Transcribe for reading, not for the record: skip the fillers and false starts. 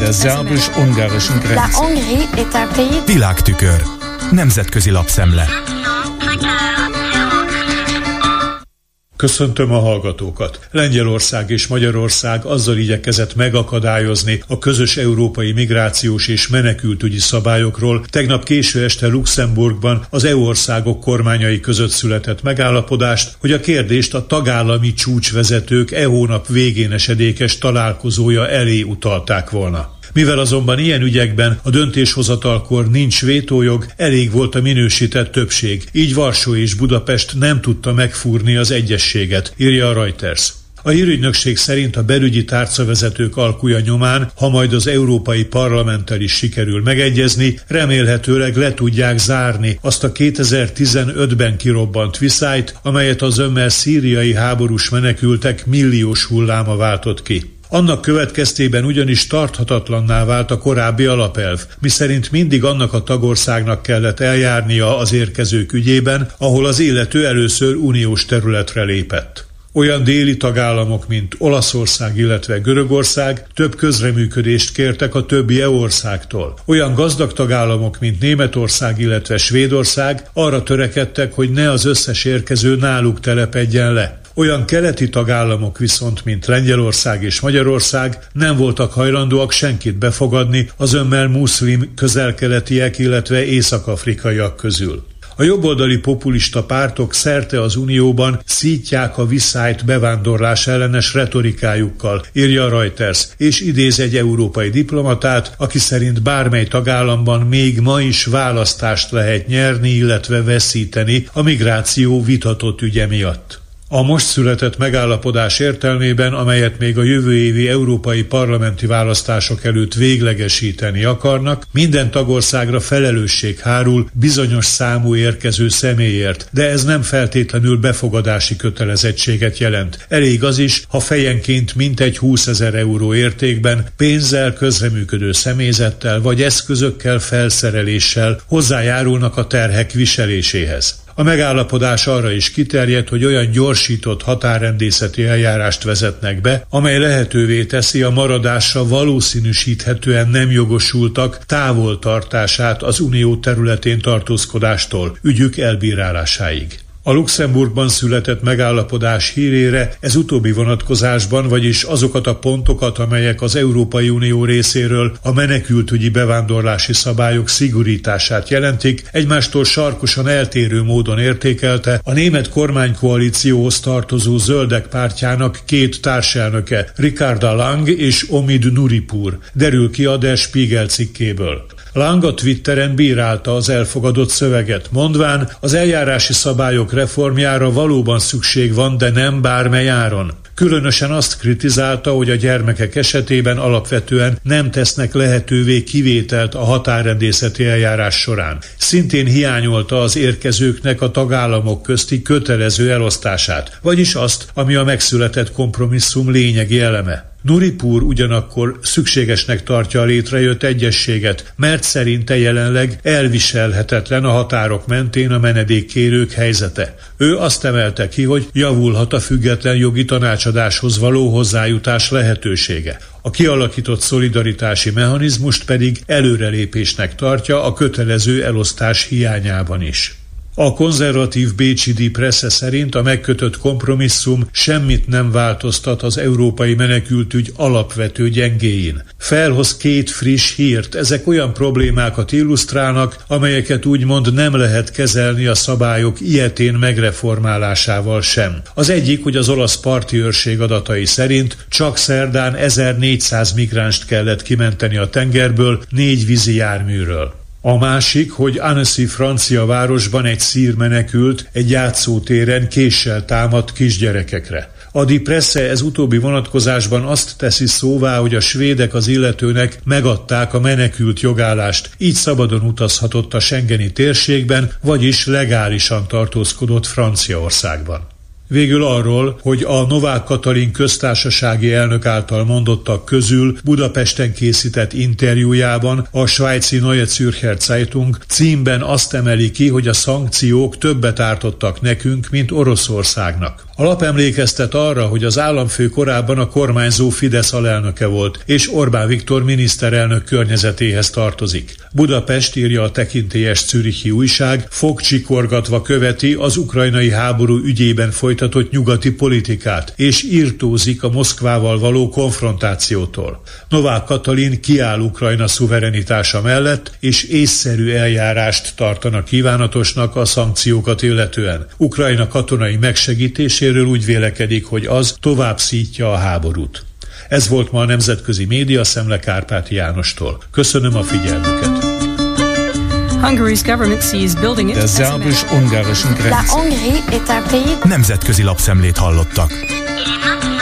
De szerbus-ungarischen Grenze. Világtükör. Nemzetközi lapszemle. Köszöntöm a hallgatókat! Lengyelország és Magyarország azzal igyekezett megakadályozni a közös európai migrációs és menekültügyi szabályokról tegnap késő este Luxemburgban az EU országok kormányai között született megállapodást, hogy a kérdést a tagállami csúcsvezetők e hónap végén esedékes találkozója elé utalták volna. Mivel azonban ilyen ügyekben a döntéshozatalkor nincs vétójog, elég volt a minősített többség, így Varsó és Budapest nem tudta megfúrni az egyezséget, írja a Reuters. A hírügynökség szerint a belügyi tárcavezetők alkuja nyomán, ha majd az Európai Parlamenttel is sikerül megegyezni, remélhetőleg le tudják zárni azt a 2015-ben kirobbant viszályt, amelyet az ömmel szíriai háborús menekültek milliós hulláma váltott ki. Annak következtében ugyanis tarthatatlanná vált a korábbi alapelv, miszerint mindig annak a tagországnak kellett eljárnia az érkezők ügyében, ahol az illető először uniós területre lépett. Olyan déli tagállamok, mint Olaszország, illetve Görögország több közreműködést kértek a többi EU országtól. Olyan gazdag tagállamok, mint Németország, illetve Svédország arra törekedtek, hogy ne az összes érkező náluk telepedjen le. Olyan keleti tagállamok viszont, mint Lengyelország és Magyarország nem voltak hajlandóak senkit befogadni az önmel muszlim közelkeletiek, illetve észak-afrikaiak közül. A jobboldali populista pártok szerte az Unióban szítják a viszályt bevándorlás ellenes retorikájukkal, írja a Reuters, és idéz egy európai diplomatát, aki szerint bármely tagállamban még ma is választást lehet nyerni, illetve veszíteni a migráció vitatott ügye miatt. A most született megállapodás értelmében, amelyet még a jövő évi európai parlamenti választások előtt véglegesíteni akarnak, minden tagországra felelősség hárul bizonyos számú érkező személyért, de ez nem feltétlenül befogadási kötelezettséget jelent. Elég az is, ha fejenként mintegy 20 000 euró értékben pénzzel, közreműködő személyzettel vagy eszközökkel, felszereléssel hozzájárulnak a terhek viseléséhez. A megállapodás arra is kiterjedt, hogy olyan gyorsított határrendészeti eljárást vezetnek be, amely lehetővé teszi a maradásra valószínűsíthetően nem jogosultak távoltartását az unió területén tartózkodástól, ügyük elbírálásáig. A Luxemburgban született megállapodás hírére ez utóbbi vonatkozásban, vagyis azokat a pontokat, amelyek az Európai Unió részéről a menekültügyi bevándorlási szabályok szigorítását jelentik, egymástól sarkosan eltérő módon értékelte a német kormánykoalícióhoz tartozó zöldek pártjának két társelnöke, Ricarda Lang és Omid Nuripur, derül ki a Der Spiegel cikkéből. Lang a Twitteren bírálta az elfogadott szöveget, mondván, az eljárási szabályok reformjára valóban szükség van, de nem bármely áron. Különösen azt kritizálta, hogy a gyermekek esetében alapvetően nem tesznek lehetővé kivételt a határrendészeti eljárás során. Szintén hiányolta az érkezőknek a tagállamok közti kötelező elosztását, vagyis azt, ami a megszületett kompromisszum lényegi eleme. Nuripur ugyanakkor szükségesnek tartja a létrejött egyezséget, mert szerinte jelenleg elviselhetetlen a határok mentén a menedékkérők helyzete. Ő azt emelte ki, hogy javulhat a független jogi tanácsadáshoz való hozzájutás lehetősége. A kialakított szolidaritási mechanizmust pedig előrelépésnek tartja a kötelező elosztás hiányában is. A konzervatív bécsi presse szerint a megkötött kompromisszum semmit nem változtat az európai menekültügy alapvető gyengéin. Felhoz két friss hírt, ezek olyan problémákat illusztrálnak, amelyeket úgymond nem lehet kezelni a szabályok ilyetén megreformálásával sem. Az egyik, hogy az olasz parti őrség adatai szerint csak szerdán 1400 migránst kellett kimenteni a tengerből 4 vízi járműről. A másik, hogy Annecy francia városban egy szír menekült egy játszótéren késsel támadt kisgyerekekre. A Die Presse ez utóbbi vonatkozásban azt teszi szóvá, hogy a svédek az illetőnek megadták a menekült jogállást, így szabadon utazhatott a schengeni térségben, vagyis legálisan tartózkodott Franciaországban. Végül arról, hogy a Novák Katalin köztársasági elnök által mondottak közül Budapesten készített interjújában a svájci Neue Zürcher Zeitung címben azt emeli ki, hogy a szankciók többet ártottak nekünk, mint Oroszországnak. A lap emlékeztet arra, hogy az államfő korábban a kormányzó Fidesz alelnöke volt, és Orbán Viktor miniszterelnök környezetéhez tartozik. Budapest, írja a tekintélyes zürichi újság, fogcsikorgatva követi az ukrajnai háború ügyében folytatott nyugati politikát, és irtózik a Moszkvával való konfrontációtól. Novák Katalin kiáll Ukrajna szuverenitása mellett, és észszerű eljárást tartanak kívánatosnak a szankciókat illetően. Ukrajna katonai megsegítés úgy vélekedik, hogy az tovább szítja a háborút. Ez volt ma a nemzetközi média szemle Kárpáti Jánostól. Köszönöm a figyelmüket. Der szerbus-ungarischen Grenze. Nemzetközi lapszemlét hallottak.